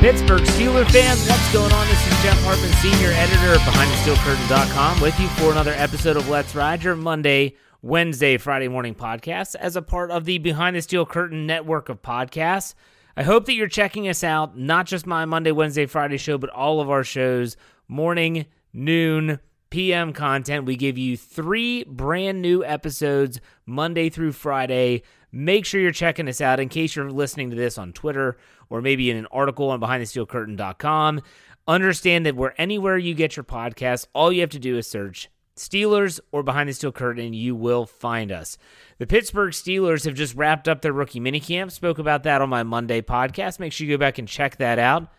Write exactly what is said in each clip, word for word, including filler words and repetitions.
Pittsburgh Steelers fans, what's going on? This is Jeff Harpin, senior editor of behind the steel curtain dot com, with you for another episode of Let's Ride, your Monday, Wednesday, Friday morning podcasts as a part of the Behind the Steel Curtain network of podcasts. I hope that you're checking us out, not just my Monday, Wednesday, Friday show, but all of our shows, morning, noon, P M content. We give you three brand new episodes Monday through Friday. Make sure you're checking us out in case you're listening to this on Twitter or maybe in an article on behind the steel curtain dot com. Understand that where anywhere you get your podcast, all you have to do is search Steelers or Behind the Steel Curtain, you will find us. The Pittsburgh Steelers have just wrapped up their rookie minicamp. Spoke about that on my Monday podcast. Make sure you go back and check that out.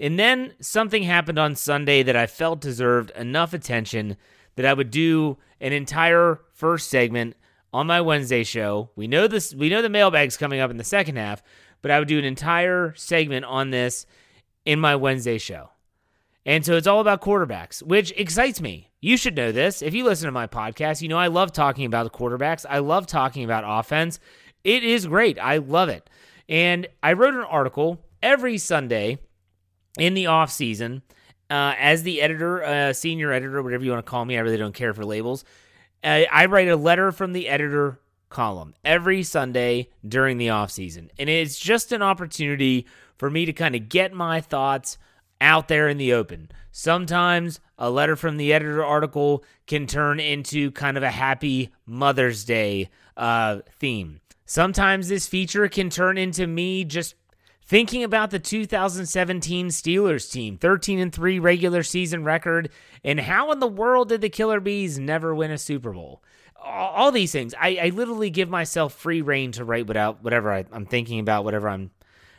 And then something happened on Sunday that I felt deserved enough attention that I would do an entire first segment on my Wednesday show. We know this. We know the mailbag's coming up in the second half, but I would do an entire segment on this in my Wednesday show. And so it's all about quarterbacks, which excites me. You should know this. If you listen to my podcast, you know I love talking about the quarterbacks. I love talking about offense. It is great. I love it. And I wrote an article every Sunday in the offseason uh, as the editor, uh, senior editor, whatever you want to call me. I really don't care for labels. I, I write a letter from the editor column every Sunday during the offseason. And it's just an opportunity for me to kind of get my thoughts out there in the open. Sometimes a letter from the editor article can turn into kind of a happy Mother's Day uh, theme. Sometimes this feature can turn into me just thinking about the two thousand seventeen Steelers team, thirteen and three regular season record, and how in the world did the Killer Bees never win a Super Bowl? All these things. I, I literally give myself free rein to write without whatever I, I'm thinking about, whatever I'm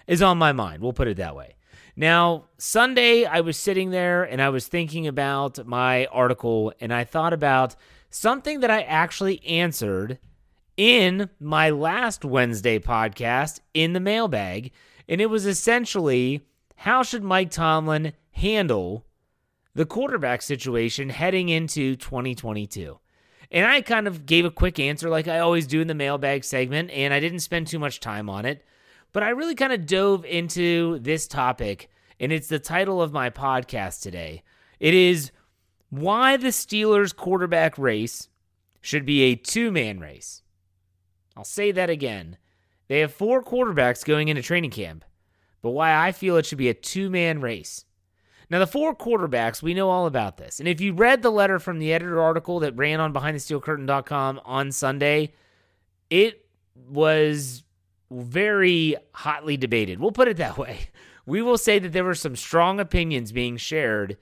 is on my mind. We'll put it that way. Now, Sunday, I was sitting there and I was thinking about my article, and I thought about something that I actually answered in my last Wednesday podcast in the mailbag, and it was essentially, how should Mike Tomlin handle the quarterback situation heading into twenty twenty-two? And I kind of gave a quick answer like I always do in the mailbag segment, and I didn't spend too much time on it. But I really kind of dove into this topic, and it's the title of my podcast today. It is why the Steelers quarterback race should be a two-man race. I'll say that again. They have four quarterbacks going into training camp, but why I feel it should be a two-man race. Now, the four quarterbacks, we know all about this. And if you read the letter from the editor article that ran on behind the steel curtain dot com on Sunday, it was very hotly debated. We'll put it that way. We will say that there were some strong opinions being shared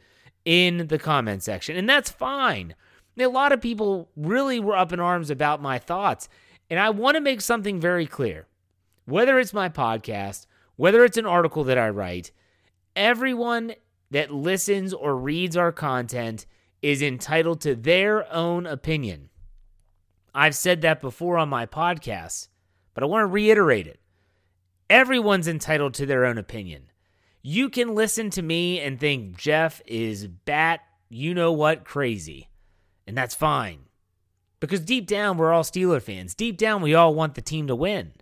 in the comment section, and that's fine. A lot of people really were up in arms about my thoughts, and I want to make something very clear. Whether it's my podcast, whether it's an article that I write, everyone that listens or reads our content is entitled to their own opinion. I've said that before on my podcasts, but I want to reiterate it. Everyone's entitled to their own opinion. You can listen to me and think Jeff is bat you-know-what crazy, and that's fine. Because deep down, we're all Steeler fans. Deep down, we all want the team to win.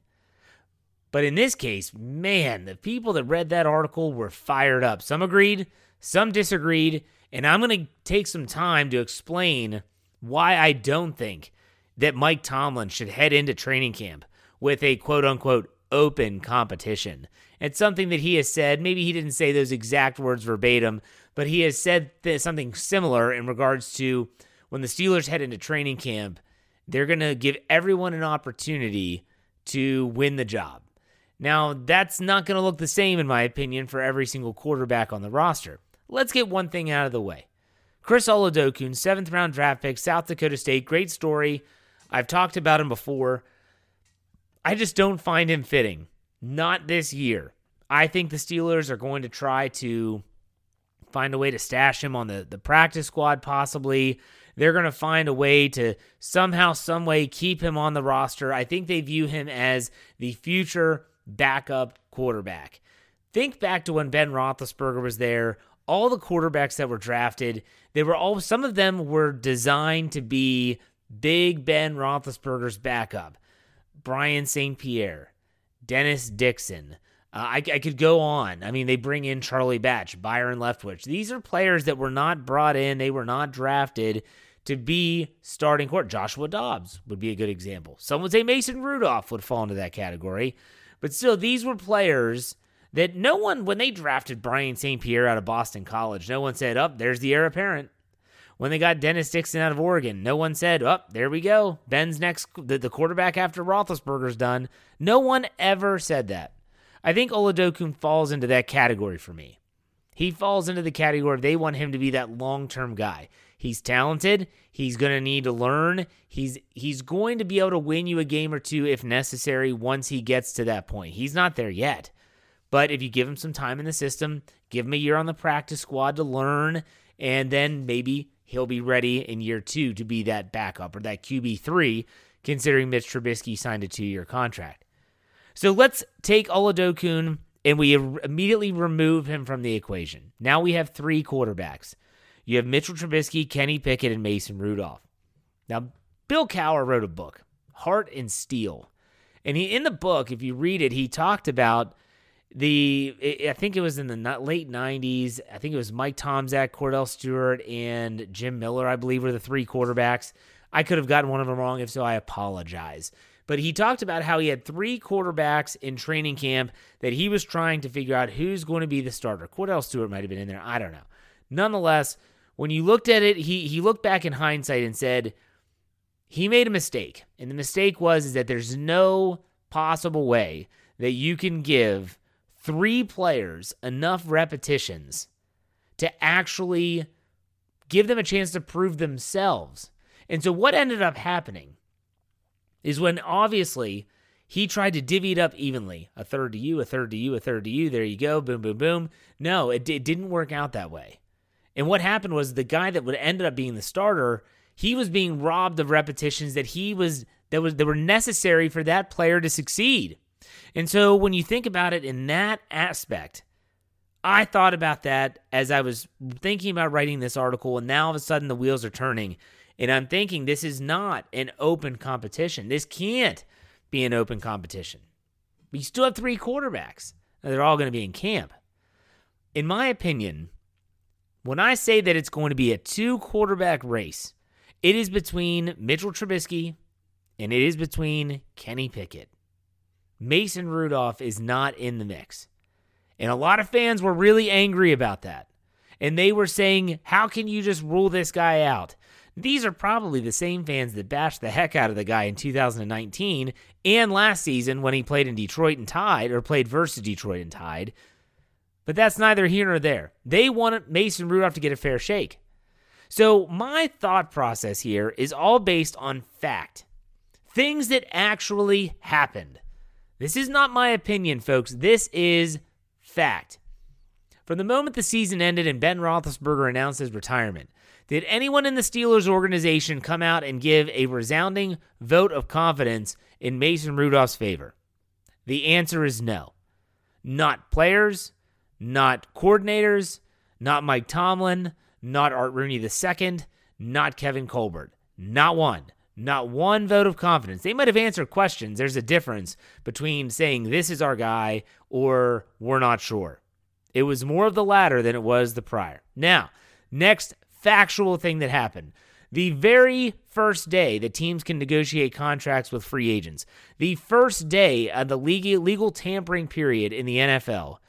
But in this case, man, the people that read that article were fired up. Some agreed, some disagreed, and I'm going to take some time to explain why I don't think that Mike Tomlin should head into training camp with a quote-unquote open competition. It's something that he has said. Maybe he didn't say those exact words verbatim, but he has said th- something similar in regards to when the Steelers head into training camp, they're going to give everyone an opportunity to win the job. Now, that's not going to look the same, in my opinion, for every single quarterback on the roster. Let's get one thing out of the way. Chris Oladokun, seventh-round draft pick, South Dakota State, great story. I've talked about him before. I just don't find him fitting. Not this year. I think the Steelers are going to try to find a way to stash him on the, the practice squad possibly. They're going to find a way to somehow, some way keep him on the roster. I think they view him as the future backup quarterback. Think back to when Ben Roethlisberger was there, all the quarterbacks that were drafted, they were all, some of them were designed to be big Ben Roethlisberger's backup. Brian Saint Pierre, Dennis Dixon. Uh, I, I could go on. I mean, they bring in Charlie Batch, Byron Leftwich. These are players that were not brought in. They were not drafted to be starting court. Joshua Dobbs would be a good example. Some would say Mason Rudolph would fall into that category. But still, these were players that no one, when they drafted Brian Saint Pierre out of Boston College, no one said, oh, there's the heir apparent. When they got Dennis Dixon out of Oregon, no one said, oh, there we go. Ben's next, the, the quarterback after Roethlisberger's done. No one ever said that. I think Oladokun falls into that category for me. He falls into the category they want him to be that long-term guy. He's talented. He's going to need to learn. He's he's going to be able to win you a game or two if necessary once he gets to that point. He's not there yet. But if you give him some time in the system, give him a year on the practice squad to learn, and then maybe he'll be ready in year two to be that backup or that Q B three, considering Mitch Trubisky signed a two-year contract. So let's take Oladokun, and we immediately remove him from the equation. Now we have three quarterbacks. You have Mitchell Trubisky, Kenny Pickett, and Mason Rudolph. Now, Bill Cowher wrote a book, Heart and Steel. And he, in the book, if you read it, he talked about the, I think it was in the late nineties, I think it was Mike Tomczak, Cordell Stewart, and Jim Miller, I believe, were the three quarterbacks. I could have gotten one of them wrong. If so, I apologize. But he talked about how he had three quarterbacks in training camp that he was trying to figure out who's going to be the starter. Cordell Stewart might have been in there. I don't know. Nonetheless, when you looked at it, he he looked back in hindsight and said he made a mistake. And the mistake was is that there's no possible way that you can give three players enough repetitions to actually give them a chance to prove themselves. And so what ended up happening is when, obviously, he tried to divvy it up evenly. A third to you, a third to you, a third to you. There you go. Boom, boom, boom. No, it, it didn't work out that way. And what happened was the guy that would end up being the starter, he was being robbed of repetitions that he was that was that were necessary for that player to succeed. And so when you think about it in that aspect, I thought about that as I was thinking about writing this article, and now all of a sudden the wheels are turning. And I'm thinking this is not an open competition. This can't be an open competition. We still have three quarterbacks. Now, they're all going to be in camp. In my opinion, when I say that it's going to be a two-quarterback race, it is between Mitchell Trubisky and it is between Kenny Pickett. Mason Rudolph is not in the mix. And a lot of fans were really angry about that. And they were saying, how can you just rule this guy out? These are probably the same fans that bashed the heck out of the guy in two thousand nineteen and last season when he played in Detroit and tied, or played versus Detroit and tied. But that's neither here nor there. They wanted Mason Rudolph to get a fair shake. So my thought process here is all based on fact. Things that actually happened. This is not my opinion, folks. This is fact. From the moment the season ended and Ben Roethlisberger announced his retirement, did anyone in the Steelers organization come out and give a resounding vote of confidence in Mason Rudolph's favor? The answer is no. Not players, not coordinators, not Mike Tomlin, not Art Rooney the second, not Kevin Colbert. Not one. Not one vote of confidence. They might have answered questions. There's a difference between saying this is our guy or we're not sure. It was more of the latter than it was the prior. Now, next factual thing that happened. The very first day that teams can negotiate contracts with free agents, the first day of the legal tampering period in the N F L,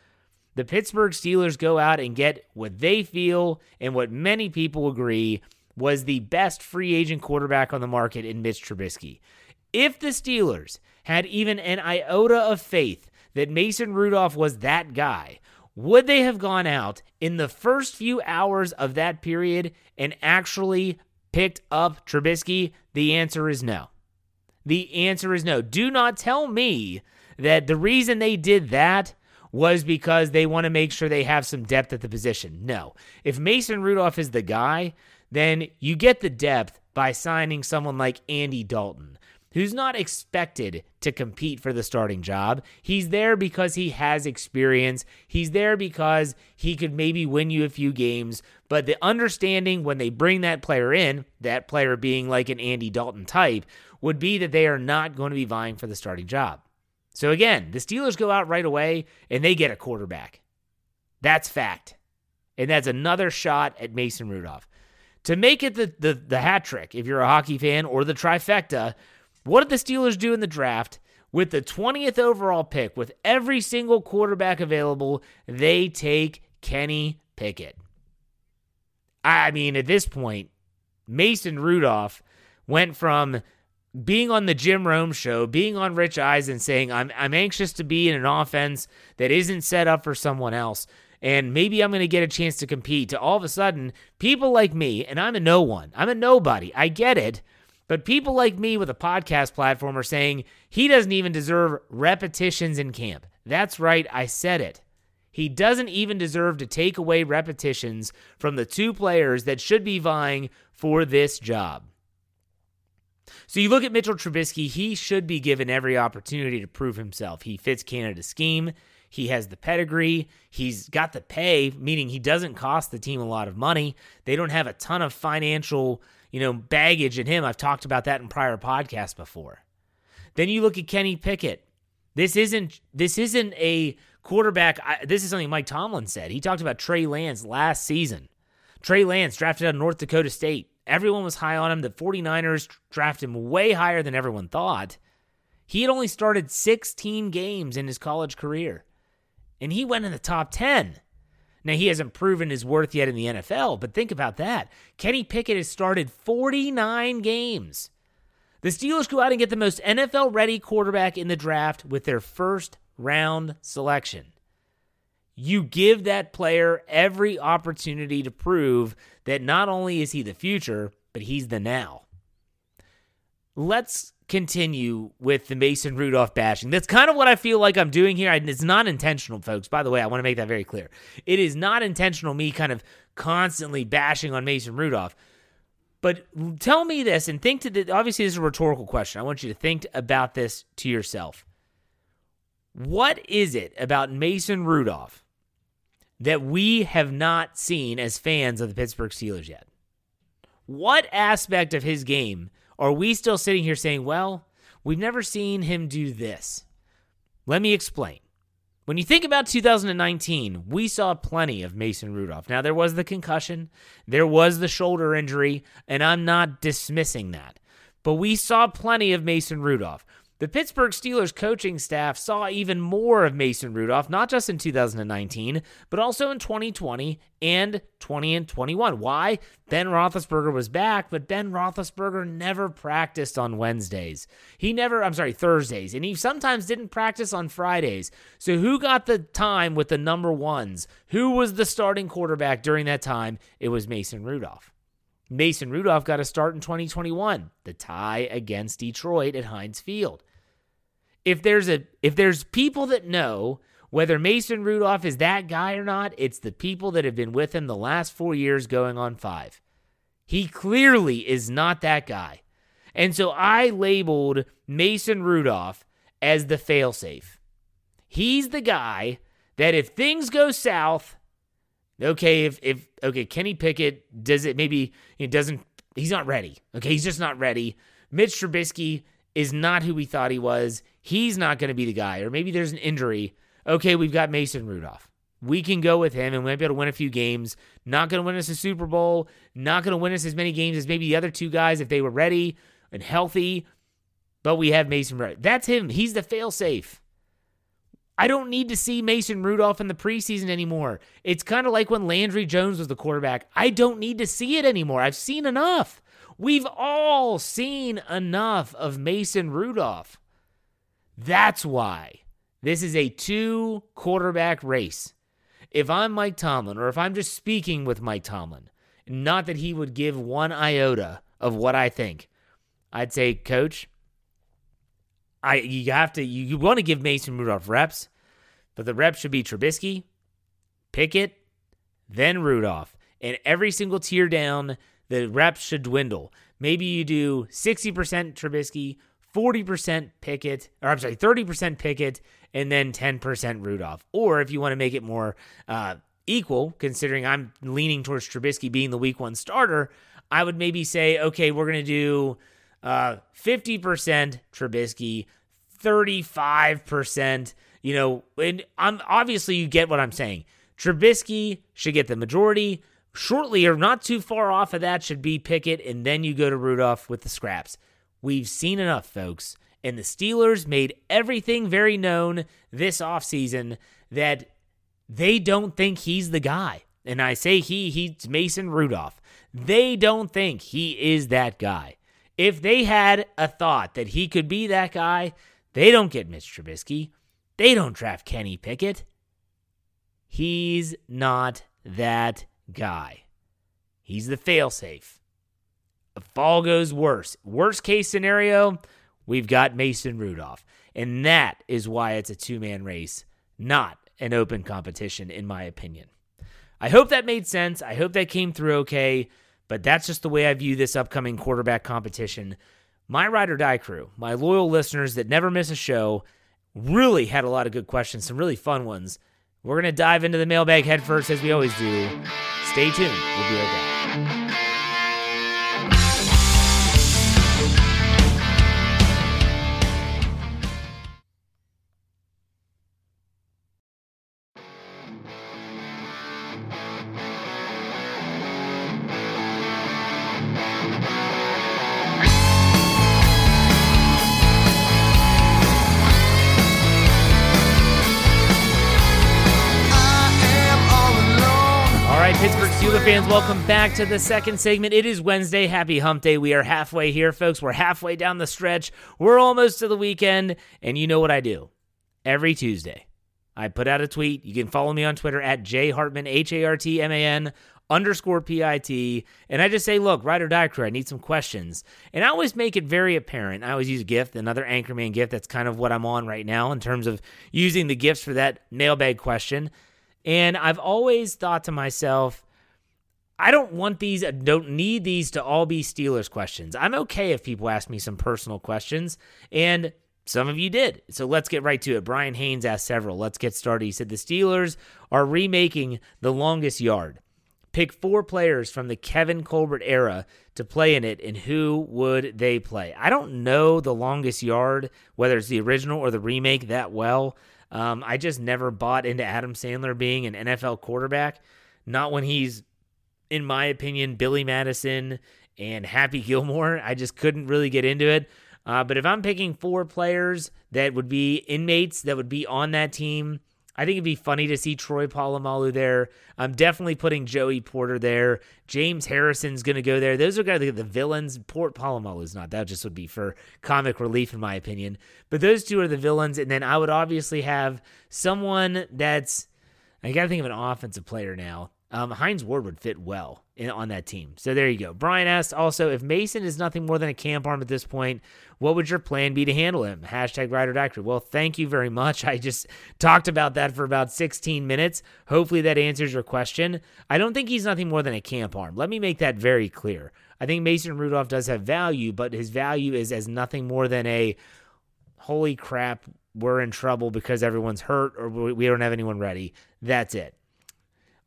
the Pittsburgh Steelers go out and get what they feel and what many people agree was the best free agent quarterback on the market in Mitch Trubisky. If the Steelers had even an iota of faith that Mason Rudolph was that guy, would they have gone out in the first few hours of that period and actually picked up Trubisky? The answer is no. The answer is no. Do not tell me that the reason they did that was because they want to make sure they have some depth at the position. No. If Mason Rudolph is the guy, then you get the depth by signing someone like Andy Dalton, who's not expected to compete for the starting job. He's there because he has experience. He's there because he could maybe win you a few games. But the understanding when they bring that player in, that player being like an Andy Dalton type, would be that they are not going to be vying for the starting job. So again, the Steelers go out right away and they get a quarterback. That's fact. And that's another shot at Mason Rudolph. To make it the, the, the hat trick, if you're a hockey fan, or the trifecta, what did the Steelers do in the draft? With the twentieth overall pick, with every single quarterback available, they take Kenny Pickett. I mean, at this point, Mason Rudolph went from being on the Jim Rome show, being on Rich Eisen, saying, I'm I'm anxious to be in an offense that isn't set up for someone else, and maybe I'm going to get a chance to compete, to all of a sudden, people like me, and I'm a no one, I'm a nobody, I get it, but people like me with a podcast platform are saying he doesn't even deserve repetitions in camp. That's right, I said it. He doesn't even deserve to take away repetitions from the two players that should be vying for this job. So you look at Mitchell Trubisky, he should be given every opportunity to prove himself. He fits Canada's scheme. He has the pedigree. He's got the pay, meaning he doesn't cost the team a lot of money. They don't have a ton of financial, you know, baggage in him. I've talked about that in prior podcasts before. Then you look at Kenny Pickett. This isn't this isn't a quarterback. I, this is something Mike Tomlin said. He talked about Trey Lance last season. Trey Lance drafted out of North Dakota State. Everyone was high on him. The 49ers drafted him way higher than everyone thought. He had only started sixteen games in his college career, and he went in the top ten. Now, he hasn't proven his worth yet in the N F L, but think about that. Kenny Pickett has started forty-nine games. The Steelers go out and get the most N F L-ready quarterback in the draft with their first-round selection. You give that player every opportunity to prove that not only is he the future, but he's the now. Let's continue with the Mason Rudolph bashing. That's kind of what I feel like I'm doing here. It's not intentional, folks. By the way, I want to make that very clear. It is not intentional, me kind of constantly bashing on Mason Rudolph. But tell me this, and think to the, obviously this is a rhetorical question. I want you to think about this to yourself. What is it about Mason Rudolph that we have not seen as fans of the Pittsburgh Steelers yet? What aspect of his game are we still sitting here saying, well, we've never seen him do this? Let me explain. When you think about two thousand nineteen, we saw plenty of Mason Rudolph. Now, there was the concussion, there was the shoulder injury, and I'm not dismissing that. But we saw plenty of Mason Rudolph. The Pittsburgh Steelers coaching staff saw even more of Mason Rudolph, not just in two thousand nineteen, but also in twenty twenty and twenty and twenty-one. Why? Ben Roethlisberger was back, but Ben Roethlisberger never practiced on Wednesdays. He never, I'm sorry, Thursdays, and he sometimes didn't practice on Fridays. So who got the time with the number ones? Who was the starting quarterback during that time? It was Mason Rudolph. Mason Rudolph got a start in twenty twenty-one, the tie against Detroit at Heinz Field. If there's a if there's people that know whether Mason Rudolph is that guy or not, it's the people that have been with him the last four years going on five. He clearly is not that guy. And so I labeled Mason Rudolph as the failsafe. He's the guy that if things go south, okay, if, if okay, Kenny Pickett does it, maybe it doesn't, he's not ready. Okay, he's just not ready. Mitch Trubisky is not who we thought he was. He's not going to be the guy. Or maybe there's an injury. Okay, we've got Mason Rudolph. We can go with him, and we might be able to win a few games. Not going to win us a Super Bowl. Not going to win us as many games as maybe the other two guys if they were ready and healthy. But we have Mason Rudolph. That's him. He's the failsafe. I don't need to see Mason Rudolph in the preseason anymore. It's kind of like when Landry Jones was the quarterback. I don't need to see it anymore. I've seen enough. We've all seen enough of Mason Rudolph. That's why this is a two-quarterback race. If I'm Mike Tomlin, or if I'm just speaking with Mike Tomlin, not that he would give one iota of what I think, I'd say, Coach, I, you have to, you, you want to give Mason Rudolph reps, but the reps should be Trubisky, Pickett, then Rudolph. And every single tier down, the reps should dwindle. Maybe you do sixty percent Trubisky, forty percent Pickett, or I'm sorry, thirty percent Pickett, and then ten percent Rudolph. Or if you want to make it more uh, equal, considering I'm leaning towards Trubisky being the week one starter, I would maybe say, okay, we're going to do uh, fifty percent Trubisky, thirty-five percent, you know, and I'm obviously you get what I'm saying. Trubisky should get the majority. Shortly or not too far off of that should be Pickett, and then you go to Rudolph with the scraps. We've seen enough, folks, and the Steelers made everything very known this offseason that they don't think he's the guy. And I say he, he's Mason Rudolph. They don't think he is that guy. If they had a thought that he could be that guy, they don't get Mitch Trubisky. They don't draft Kenny Pickett. He's not that guy. He's the failsafe. If all goes worse, worst case scenario, we've got Mason Rudolph. And that is why it's a two-man race, not an open competition, in my opinion. I hope that made sense. I hope that came through okay. But that's just the way I view this upcoming quarterback competition. My ride or die crew, my loyal listeners that never miss a show, really had a lot of good questions, some really fun ones. We're going to dive into the mailbag head first, as we always do. Stay tuned. We'll be right back. Fans, welcome back to the second segment. It is Wednesday. Happy hump day. We are halfway here, folks. We're halfway down the stretch. We're almost to the weekend. And you know what I do every Tuesday. I put out a tweet. You can follow me on Twitter at jhartman, H A R T M A N underscore P I T. And I just say, look, ride or die crew, I need some questions. And I always make it very apparent. I always use a gift, another Anchorman gift. That's kind of what I'm on right now in terms of using the gifts for that mailbag question. And I've always thought to myself, I don't want these, I don't need these to all be Steelers questions. I'm okay if people ask me some personal questions, and some of you did. So let's get right to it. Brian Haynes asked several. Let's get started. He said, the Steelers are remaking the longest yard. Pick four players from the Kevin Colbert era to play in it, and who would they play? I don't know the longest yard, whether it's the original or the remake, that well. Um, I just never bought into Adam Sandler being an N F L quarterback. Not when he's, in my opinion, Billy Madison and Happy Gilmore. I just couldn't really get into it. Uh, but if I'm picking four players that would be inmates that would be on that team, I think it'd be funny to see Troy Polamalu there. I'm definitely putting Joey Porter there. James Harrison's going to go there. Those are going to be the villains. Port Polamalu's not. That just would be for comic relief, in my opinion. But those two are the villains. And then I would obviously have someone that's, I got to think of an offensive player now. Um, Hines Ward would fit well in, on that team. So there you go. Brian asks also, if Mason is nothing more than a camp arm at this point, what would your plan be to handle him? Hashtag ride or die crew. Well, thank you very much. I just talked about that for about sixteen minutes. Hopefully that answers your question. I don't think he's nothing more than a camp arm. Let me make that very clear. I think Mason Rudolph does have value, but his value is as nothing more than a, holy crap, we're in trouble because everyone's hurt or we don't have anyone ready. That's it.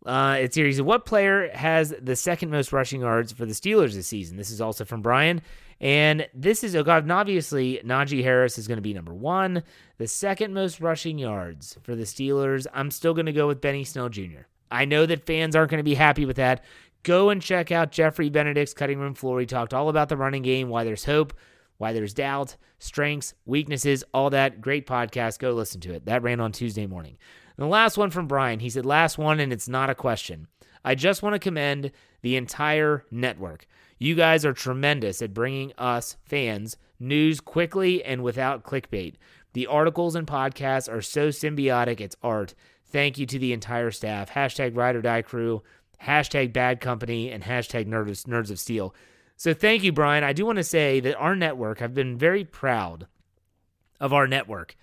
Uh, it's here. He said, what player has the second most rushing yards for the Steelers this season? This is also from Brian. And this is, obviously, Najee Harris is going to be number one. The second most rushing yards for the Steelers, I'm still going to go with Benny Snell Junior I know that fans aren't going to be happy with that. Go and check out Jeffrey Benedict's Cutting Room Floor. He talked all about the running game, why there's hope, why there's doubt, strengths, weaknesses, all that. Great podcast. Go listen to it. That ran on Tuesday morning. The last one from Brian, he said, last one, and it's not a question. I just want to commend the entire network. You guys are tremendous at bringing us, fans, news quickly and without clickbait. The articles and podcasts are so symbiotic, it's art. Thank you to the entire staff. Hashtag ride or die crew, hashtag bad company, and hashtag nerds, nerds of steel. So thank you, Brian. I do want to say that our network, I've been very proud of our network.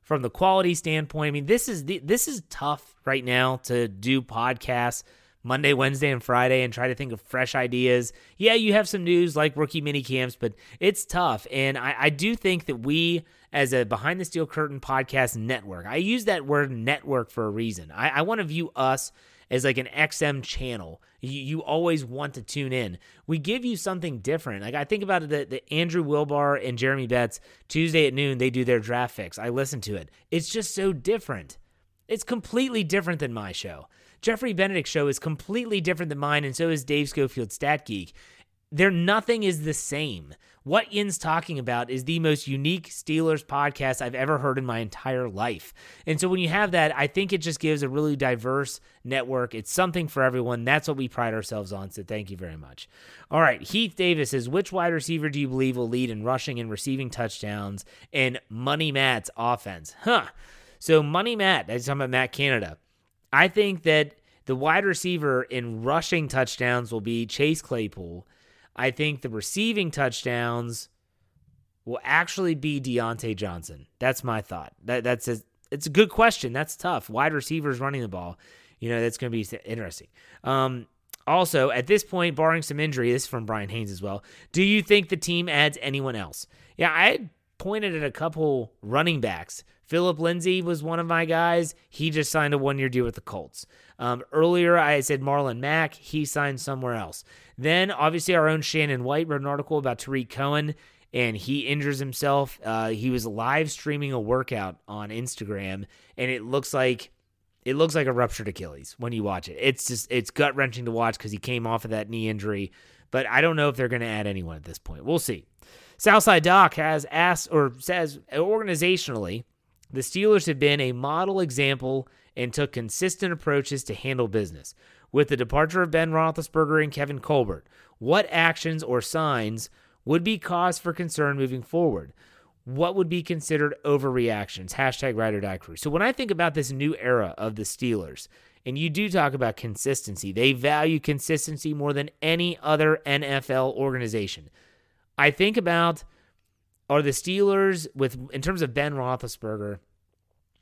From the quality standpoint, I mean, this is the, this is tough right now to do podcasts. Monday, Wednesday, and Friday and try to think of fresh ideas. Yeah, you have some news like rookie mini camps, but it's tough. And I, I do think that we, as a Behind the Steel Curtain podcast network, I use that word network for a reason. I, I want to view us as like an X M channel. You, you always want to tune in. We give you something different. Like I think about the, the Andrew Wilbar and Jeremy Betts, Tuesday at noon, they do their draft fix. I listen to it. It's just so different. It's completely different than my show. Jeffrey Benedict's show is completely different than mine, and so is Dave Schofield's Stat Geek. Their nothing is the same. What Ian's talking about is the most unique Steelers podcast I've ever heard in my entire life. And so when you have that, I think it just gives a really diverse network. It's something for everyone. That's what we pride ourselves on, so thank you very much. All right, Heath Davis says, which wide receiver do you believe will lead in rushing and receiving touchdowns in Money Matt's offense? Huh. So Money Matt, that's talking about Matt Canada. I think that the wide receiver in rushing touchdowns will be Chase Claypool. I think the receiving touchdowns will actually be Deontay Johnson. That's my thought. That, that's a, it's a good question. That's tough. Wide receivers running the ball. You know, that's going to be interesting. Um, also, at this point, barring some injury, this is from Brian Haynes as well, do you think the team adds anyone else? Yeah, I pointed at a couple running backs. Philip Lindsay was one of my guys. He just signed a one-year deal with the Colts. Um, earlier, I said Marlon Mack. He signed somewhere else. Then, obviously, our own Shannon White wrote an article about Tariq Cohen, and he injures himself. Uh, he was live streaming a workout on Instagram, and it looks like it looks like a ruptured Achilles when you watch it. It's just it's gut-wrenching to watch because he came off of that knee injury. But I don't know if they're going to add anyone at this point. We'll see. Southside Doc has asked or says organizationally, the Steelers have been a model example and took consistent approaches to handle business. With the departure of Ben Roethlisberger and Kevin Colbert, what actions or signs would be cause for concern moving forward? What would be considered overreactions? Hashtag ride or die crew. So when I think about this new era of the Steelers, and you do talk about consistency, they value consistency more than any other N F L organization. I think about Are the Steelers, with in terms of Ben Roethlisberger,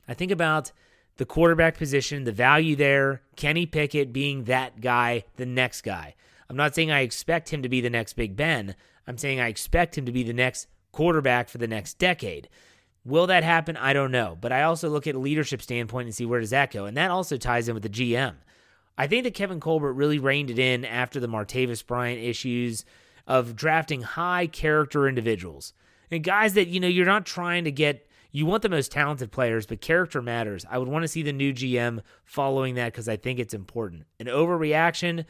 I think about the quarterback position, the value there, Kenny Pickett being that guy, the next guy. I'm not saying I expect him to be the next Big Ben. I'm saying I expect him to be the next quarterback for the next decade. Will that happen? I don't know. But I also look at a leadership standpoint and see where does that go. And that also ties in with the G M. I think that Kevin Colbert really reined it in after the Martavis Bryant issues of drafting high character individuals. And guys that, you know, you're not trying to get, you want the most talented players, but character matters. I would want to see the new G M following that because I think it's important. An overreaction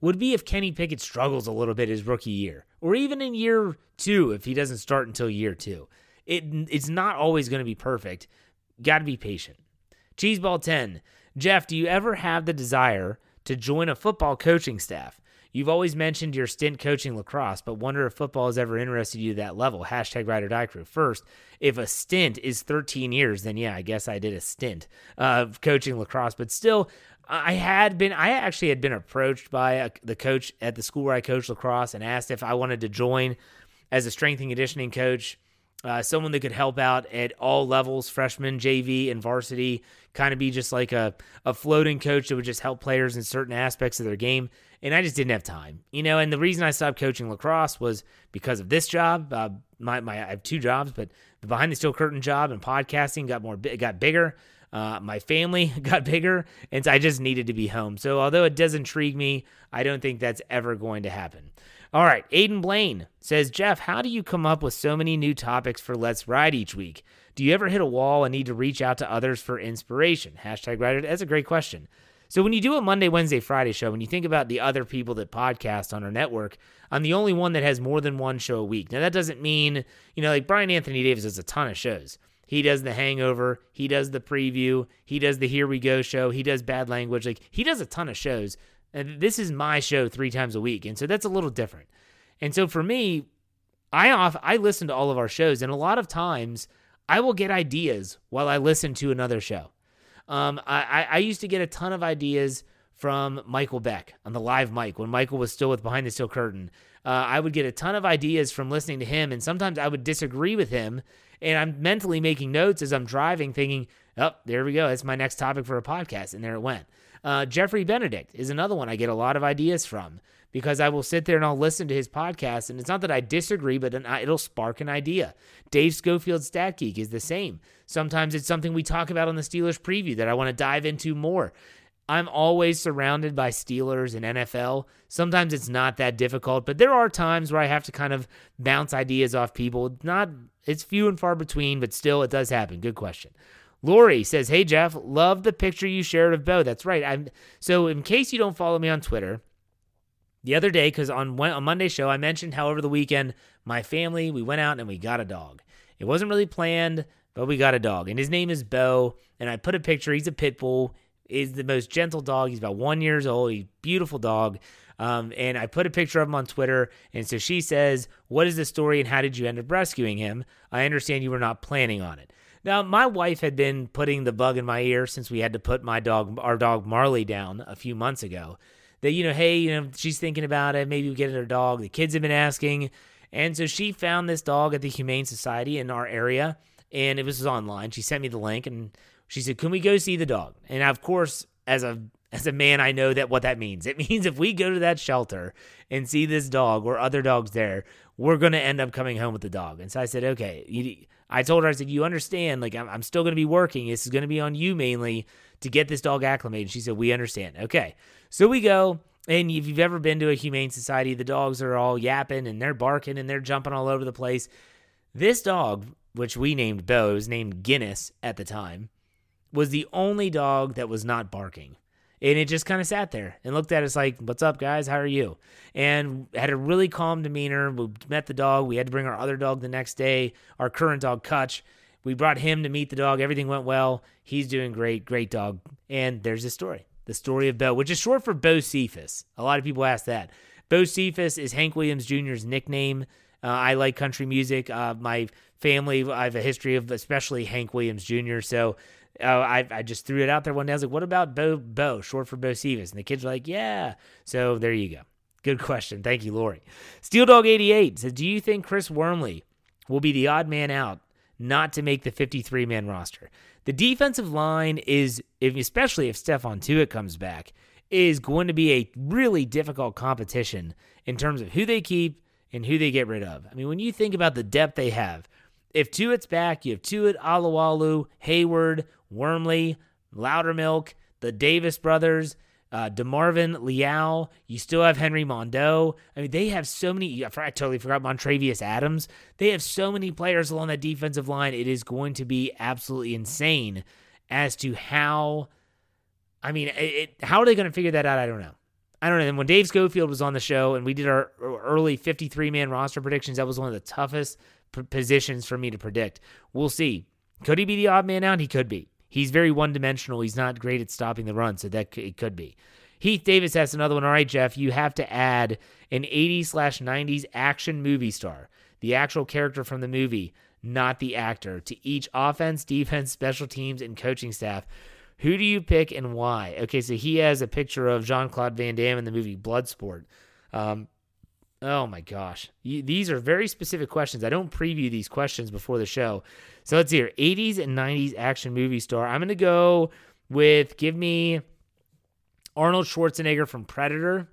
would be if Kenny Pickett struggles a little bit his rookie year, or even in year two if he doesn't start until year two. It It's not always going to be perfect. Got to be patient. Cheeseball ten, Jeff, do you ever have the desire to join a football coaching staff? You've always mentioned your stint coaching lacrosse, but wonder if football has ever interested you to that level. Hashtag ride or die crew. First, if a stint is thirteen years, then yeah, I guess I did a stint of coaching lacrosse. But still, I had been, I actually had been approached by a, the coach at the school where I coached lacrosse and asked if I wanted to join as a strength and conditioning coach, uh, someone that could help out at all levels, freshman, J V, and varsity, kind of be just like a, a floating coach that would just help players in certain aspects of their game. And I just didn't have time, you know, and the reason I stopped coaching lacrosse was because of this job. Uh, my, my, I have two jobs, but the Behind the Steel Curtain job and podcasting got more, got bigger. Uh, my family got bigger, and so I just needed to be home. So although it does intrigue me, I don't think that's ever going to happen. All right. Aiden Blaine says, Jeff, how do you come up with so many new topics for Let's Ride each week? Do you ever hit a wall and need to reach out to others for inspiration? Hashtag Ride. That's a great question. So when you do a Monday, Wednesday, Friday show, when you think about the other people that podcast on our network, I'm the only one that has more than one show a week. Now, that doesn't mean, you know, like Brian Anthony Davis does a ton of shows. He does The Hangover. He does The Preview. He does The Here We Go show. He does Bad Language. Like, he does a ton of shows. And this is my show three times a week. And so that's a little different. And so for me, I off, I listen to all of our shows. And a lot of times I will get ideas while I listen to another show. Um, I, I used to get a ton of ideas from Michael Beck on the live mic when Michael was still with Behind the Steel Curtain. Uh, I would get a ton of ideas from listening to him, and sometimes I would disagree with him, and I'm mentally making notes as I'm driving thinking, oh, there we go. That's my next topic for a podcast, and there it went. Uh, Jeffrey Benedict is another one I get a lot of ideas from, because I will sit there and I'll listen to his podcast, and it's not that I disagree, but it'll spark an idea. Dave Schofield's Stat Geek is the same. Sometimes it's something we talk about on the Steelers preview that I want to dive into more. I'm always surrounded by Steelers and N F L. Sometimes it's not that difficult, but there are times where I have to kind of bounce ideas off people. Not, it's few and far between, but still it does happen. Good question. Lori says, hey, Jeff, love the picture you shared of Bo. That's right. I'm so in case you don't follow me on Twitter, the other day, because on on Monday's show, I mentioned how over the weekend, my family, we went out and we got a dog. It wasn't really planned, but we got a dog. And his name is Bo, and I put a picture. He's a pit bull. He's the most gentle dog. He's about one year old. He's a beautiful dog. Um, and I put a picture of him on Twitter. And so she says, what is the story and how did you end up rescuing him? I understand you were not planning on it. Now, my wife had been putting the bug in my ear since we had to put my dog, our dog Marley down a few months ago. That, you know, hey, you know, she's thinking about it. Maybe we get her dog. The kids have been asking. And so she found this dog at the Humane Society in our area. And it was online. She sent me the link and she said, can we go see the dog? And of course, as a as a man, I know that what that means. It means if we go to that shelter and see this dog or other dogs there, we're going to end up coming home with the dog. And so I said, okay. You, I told her, I said, you understand, like, I'm, I'm still going to be working. This is going to be on you mainly to get this dog acclimated. She said, we understand. Okay. So we go. And if you've ever been to a Humane Society, the dogs are all yapping and they're barking and they're jumping all over the place. This dog, which we named Bo, was named Guinness at the time, was the only dog that was not barking. And it just kind of sat there and looked at us like, what's up, guys? How are you? And had a really calm demeanor. We met the dog. We had to bring our other dog the next day, our current dog, Kutch. We brought him to meet the dog. Everything went well. He's doing great, great dog. And there's the story. The story of Bo, which is short for Bo Cephas. A lot of people ask that. Bo Cephas is Hank Williams Junior's nickname. Uh, I like country music. Uh, my family, I have a history of especially Hank Williams Junior So Uh, I, I just threw it out there one day. I was like, what about Bo, Bo, short for Bo Cephas? And the kids were like, yeah. So there you go. Good question. Thank you, Lori. Steel Dog eighty-eight says, do you think Chris Wormley will be the odd man out not to make the fifty-three man roster? The defensive line is, if, especially if Stephon Tuitt comes back, is going to be a really difficult competition in terms of who they keep and who they get rid of. I mean, when you think about the depth they have, if Tuitt's back, you have Tuitt, Alualu, Hayward, Wormley, Loudermilk, the Davis brothers, uh, DeMarvin Leal. You still have Henry Mondeau. I mean, they have so many. I totally forgot Montravius Adams. They have so many players along that defensive line. It is going to be absolutely insane as to how. I mean, it, how are they going to figure that out? I don't know. I don't know. And when Dave Schofield was on the show and we did our early fifty-three man roster predictions, that was one of the toughest p- positions for me to predict. We'll see. Could he be the odd man out? He could be. He's very one-dimensional. He's not great at stopping the run, so that it could be. Heath Davis has another one. All right, Jeff, you have to add an eighties slash nineties action movie star, the actual character from the movie, not the actor, to each offense, defense, special teams, and coaching staff. Who do you pick and why? Okay, so he has a picture of Jean-Claude Van Damme in the movie Bloodsport. Um, oh, my gosh. You, these are very specific questions. I don't preview these questions before the show. So let's hear eighties and nineties action movie star. I'm going to go with, give me Arnold Schwarzenegger from Predator.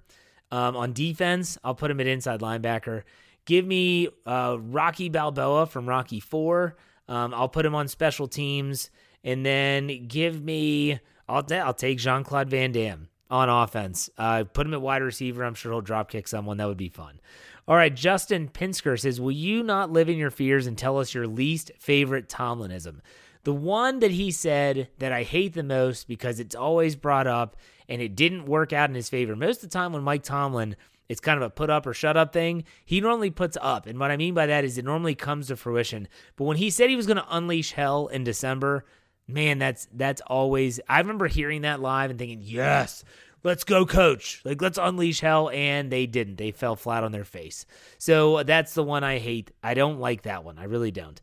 Um, on defense, I'll put him at inside linebacker. Give me uh, Rocky Balboa from Rocky four. Um, I'll put him on special teams. And then give me, I'll, I'll take Jean-Claude Van Damme on offense. Uh, put him at wide receiver. I'm sure he'll drop kick someone. That would be fun. All right, Justin Pinsker says, will you not live in your fears and tell us your least favorite Tomlinism? The one that he said that I hate the most because it's always brought up and it didn't work out in his favor. Most of the time when Mike Tomlin, it's kind of a put up or shut up thing. He normally puts up. And what I mean by that is it normally comes to fruition. But when he said he was going to unleash hell in December, man, that's that's always, I remember hearing that live and thinking, yes, let's go, coach. Like, let's unleash hell. And they didn't. They fell flat on their face. So that's the one I hate. I don't like that one. I really don't.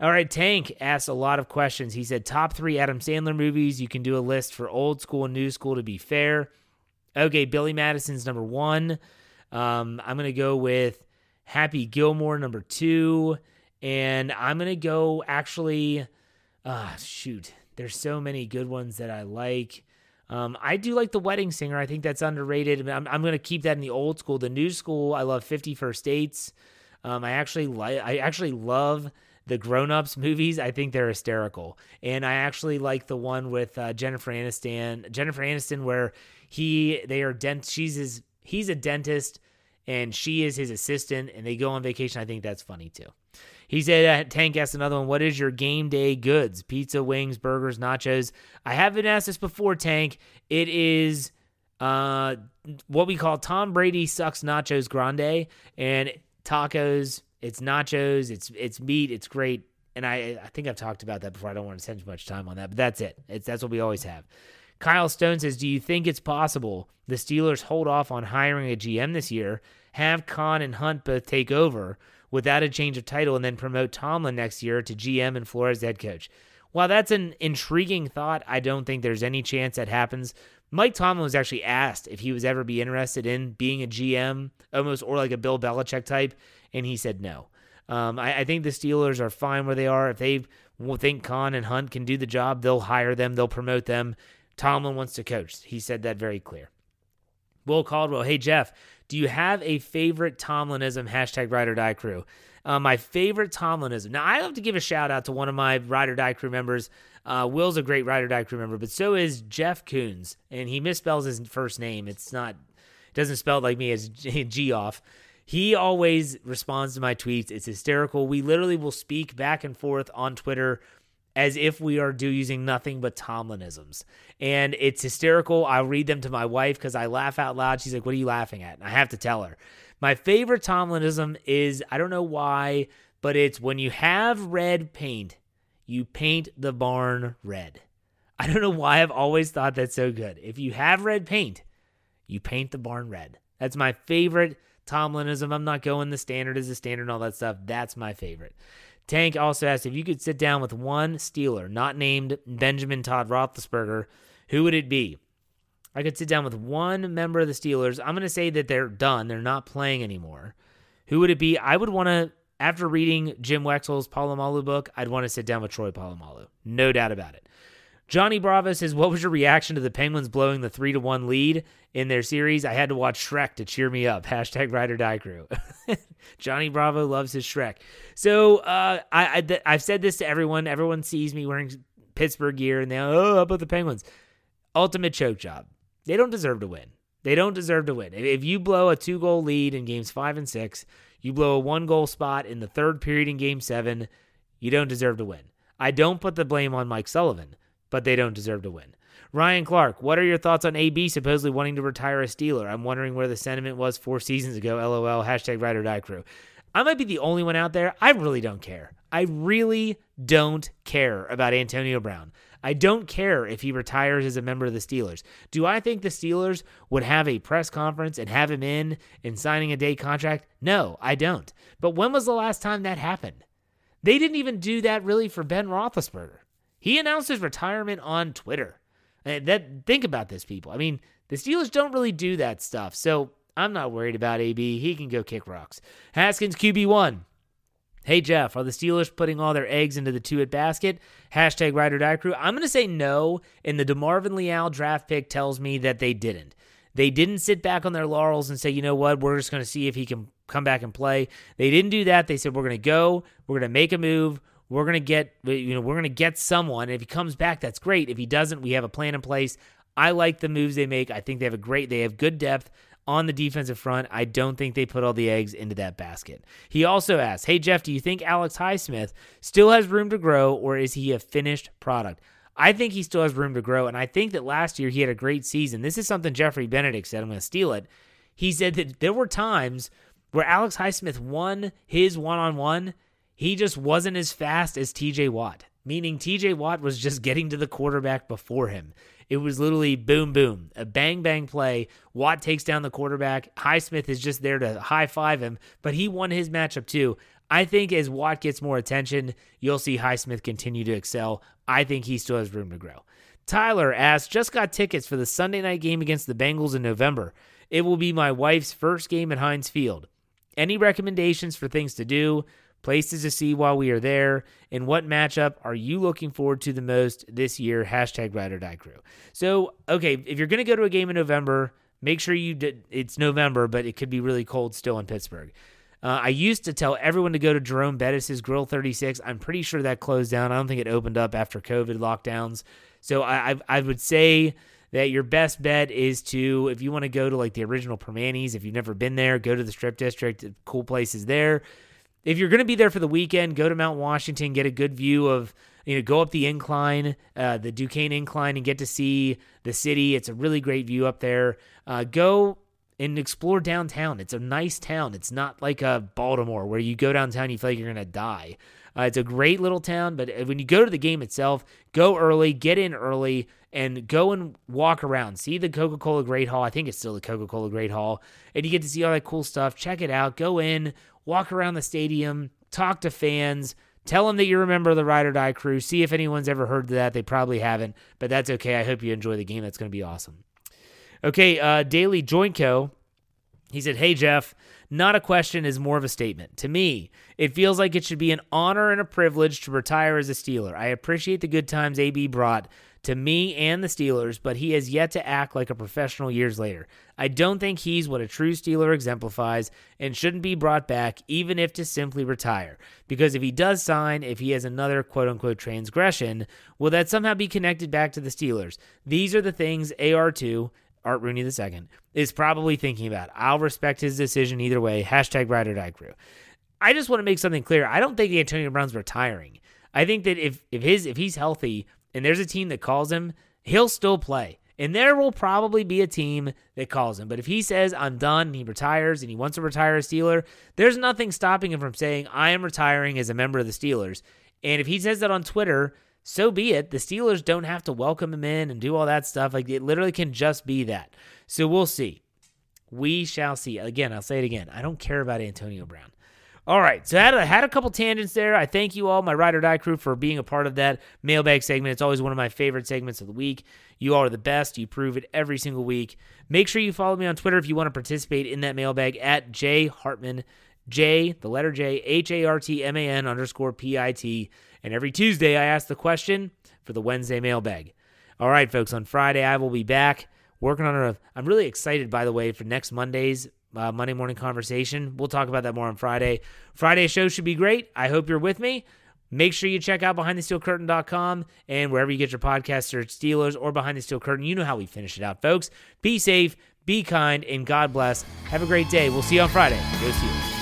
All right, Tank asked a lot of questions. He said, top three Adam Sandler movies. You can do a list for old school and new school, to be fair. Okay, Billy Madison's number one. Um, I'm going to go with Happy Gilmore, number two. And I'm going to go, actually... Ah, shoot. There's so many good ones that I like. Um, I do like The Wedding Singer. I think that's underrated. I'm, I'm going to keep that in the old school. The new school, I love fifty First Dates. Um, I actually like. I actually love the Grown Ups movies. I think they're hysterical, and I actually like the one with uh, Jennifer Aniston. Jennifer Aniston, where he they are dent. She's his. He's a dentist, and she is his assistant, and they go on vacation. I think that's funny too. He said, uh, Tank asked another one, what is your game day goods? Pizza, wings, burgers, nachos. I have been asked this before, Tank. It is uh, what we call Tom Brady sucks nachos grande, and tacos, it's nachos, it's it's meat, it's great. And I, I think I've talked about that before. I don't want to spend too much time on that, but that's it. It's That's what we always have. Kyle Stone says, do you think it's possible the Steelers hold off on hiring a G M this year, have Khan and Hunt both take over, without a change of title, and then promote Tomlin next year to G M and Flores head coach? While that's an intriguing thought, I don't think there's any chance that happens. Mike Tomlin was actually asked if he was ever be interested in being a G M, almost or like a Bill Belichick type, and he said no. Um, I, I think the Steelers are fine where they are. If they think Khan and Hunt can do the job, they'll hire them, they'll promote them. Tomlin wants to coach. He said that very clear. Will Caldwell, hey, Jeff, do you have a favorite Tomlinism? Hashtag Ride or Die Crew. Uh, my favorite Tomlinism. Now, I have to give a shout out to one of my Ride or Die Crew members. Uh, Will's a great Ride or Die Crew member, but so is Jeff Coons, and he misspells his first name. It's not, it doesn't spell it like me as G off. He always responds to my tweets. It's hysterical. We literally will speak back and forth on Twitter as if we are do using nothing but Tomlinisms. And it's hysterical. I read them to my wife because I laugh out loud. She's like, what are you laughing at? And I have to tell her. My favorite Tomlinism is, I don't know why, but it's when you have red paint, you paint the barn red. I don't know why I've always thought that's so good. If you have red paint, you paint the barn red. That's my favorite Tomlinism. I'm not going the standard is the standard and all that stuff. That's my favorite. Tank also asked, if you could sit down with one Steeler, not named Benjamin Todd Roethlisberger, who would it be? I could sit down with one member of the Steelers. I'm going to say that they're done. They're not playing anymore. Who would it be? I would want to, after reading Jim Wexel's Polamalu book, I'd want to sit down with Troy Polamalu. No doubt about it. Johnny Bravo says, what was your reaction to the Penguins blowing the three to one lead in their series? I had to watch Shrek to cheer me up. Hashtag Ride or Die Crew. Johnny Bravo loves his Shrek. So uh, I, I, th- I've said this to everyone. Everyone sees me wearing Pittsburgh gear, and they're, oh, how about the Penguins? Ultimate choke job. They don't deserve to win. They don't deserve to win. If you blow a two-goal lead in games five and six, you blow a one-goal spot in the third period in game seven, you don't deserve to win. I don't put the blame on Mike Sullivan, but they don't deserve to win. Ryan Clark, what are your thoughts on A B supposedly wanting to retire a Steeler? I'm wondering where the sentiment was four seasons ago. LOL, hashtag Ride or Die Crew. I might be the only one out there. I really don't care. I really don't care about Antonio Brown. I don't care if he retires as a member of the Steelers. Do I think the Steelers would have a press conference and have him in and signing a day contract? No, I don't. But when was the last time that happened? They didn't even do that really for Ben Roethlisberger. He announced his retirement on Twitter. That, think about this, people. I mean, the Steelers don't really do that stuff, so I'm not worried about A B. He can go kick rocks. Haskins Q B one. Hey, Jeff, are the Steelers putting all their eggs into the Tuitt basket? Hashtag Ride or Die Crew. I'm going to say no, and the DeMarvin Leal draft pick tells me that they didn't. They didn't sit back on their laurels and say, you know what, we're just going to see if he can come back and play. They didn't do that. They said, we're going to go, we're going to make a move, We're gonna get, you know, we're gonna get someone. If he comes back, that's great. If he doesn't, we have a plan in place. I like the moves they make. I think they have a great, they have good depth on the defensive front. I don't think they put all the eggs into that basket. He also asked, "Hey Jeff, do you think Alex Highsmith still has room to grow, or is he a finished product?" I think he still has room to grow, and I think that last year he had a great season. This is something Jeffrey Benedict said. I'm gonna steal it. He said that there were times where Alex Highsmith won his one-on-one. He just wasn't as fast as T J Watt, meaning T J Watt was just getting to the quarterback before him. It was literally boom, boom, a bang, bang play. Watt takes down the quarterback. Highsmith is just there to high-five him, but he won his matchup too. I think as Watt gets more attention, you'll see Highsmith continue to excel. I think he still has room to grow. Tyler asks, just got tickets for the Sunday night game against the Bengals in November. It will be my wife's first game at Heinz Field. Any recommendations for things to do? places to see while we are there, and what matchup are you looking forward to the most this year? Hashtag Ride or Die Crew. So, okay, if you're going to go to a game in November, make sure you did, it's November, but it could be really cold still in Pittsburgh. Uh, I used to tell everyone to go to Jerome Bettis' Grill thirty-six. I'm pretty sure that closed down. I don't think it opened up after COVID lockdowns. So I, I, I would say that your best bet is to, if you want to go to like the original Permanis, if you've never been there, go to the Strip District. Cool places there. If you're going to be there for the weekend, go to Mount Washington, get a good view of, you know, go up the incline, uh, the Duquesne incline, and get to see the city. It's a really great view up there. Uh, go and explore downtown. It's a nice town. It's not like a Baltimore where you go downtown, you feel like you're going to die. Uh, it's a great little town, but when you go to the game itself, go early, get in early, and go and walk around. See the Coca-Cola Great Hall. I think it's still the Coca-Cola Great Hall. And you get to see all that cool stuff. Check it out. Go in, walk around the stadium, talk to fans, tell them that you remember the Ride or Die Crew. See if anyone's ever heard of that. They probably haven't, but that's okay. I hope you enjoy the game. That's going to be awesome. Okay, uh, Daily Joinco, he said, "Hey, Jeff, not a question is more of a statement. To me, it feels like it should be an honor and a privilege to retire as a Steeler. I appreciate the good times A B brought to me and the Steelers, but he has yet to act like a professional years later. I don't think he's what a true Steeler exemplifies and shouldn't be brought back, even if to simply retire. Because if he does sign, if he has another quote-unquote transgression, will that somehow be connected back to the Steelers? These are the things A R two, Art Rooney the second, is probably thinking about. I'll respect his decision either way. Hashtag Ride or Die Crew." I just want to make something clear. I don't think Antonio Brown's retiring. I think that if if his if he's healthy, and there's a team that calls him, he'll still play. And there will probably be a team that calls him. But if he says, "I'm done," and he retires, and he wants to retire a Steeler, there's nothing stopping him from saying, "I am retiring as a member of the Steelers." And if he says that on Twitter, so be it. The Steelers don't have to welcome him in and do all that stuff. Like, it literally can just be that. So we'll see. We shall see. Again, I'll say it again. I don't care about Antonio Brown. All right, so I had a, had a couple tangents there. I thank you all, my Ride or Die Crew, for being a part of that mailbag segment. It's always one of my favorite segments of the week. You all are the best. You prove it every single week. Make sure you follow me on Twitter if you want to participate in that mailbag at J Hartman, J, the letter J, H A R T M A N underscore P I T. And every Tuesday I ask the question for the Wednesday mailbag. All right, folks, on Friday I will be back working on a – I'm really excited, by the way, for next Monday's Uh, Monday morning conversation. We'll talk about that more on Friday. Friday's show should be great. I hope you're with me. Make sure you check out behind the steel curtain dot com and wherever you get your podcasts, search Steelers or Behind the Steel Curtain. You know how we finish it out, folks. Be safe, be kind, and God bless. Have a great day. We'll see you on Friday. Go Steelers.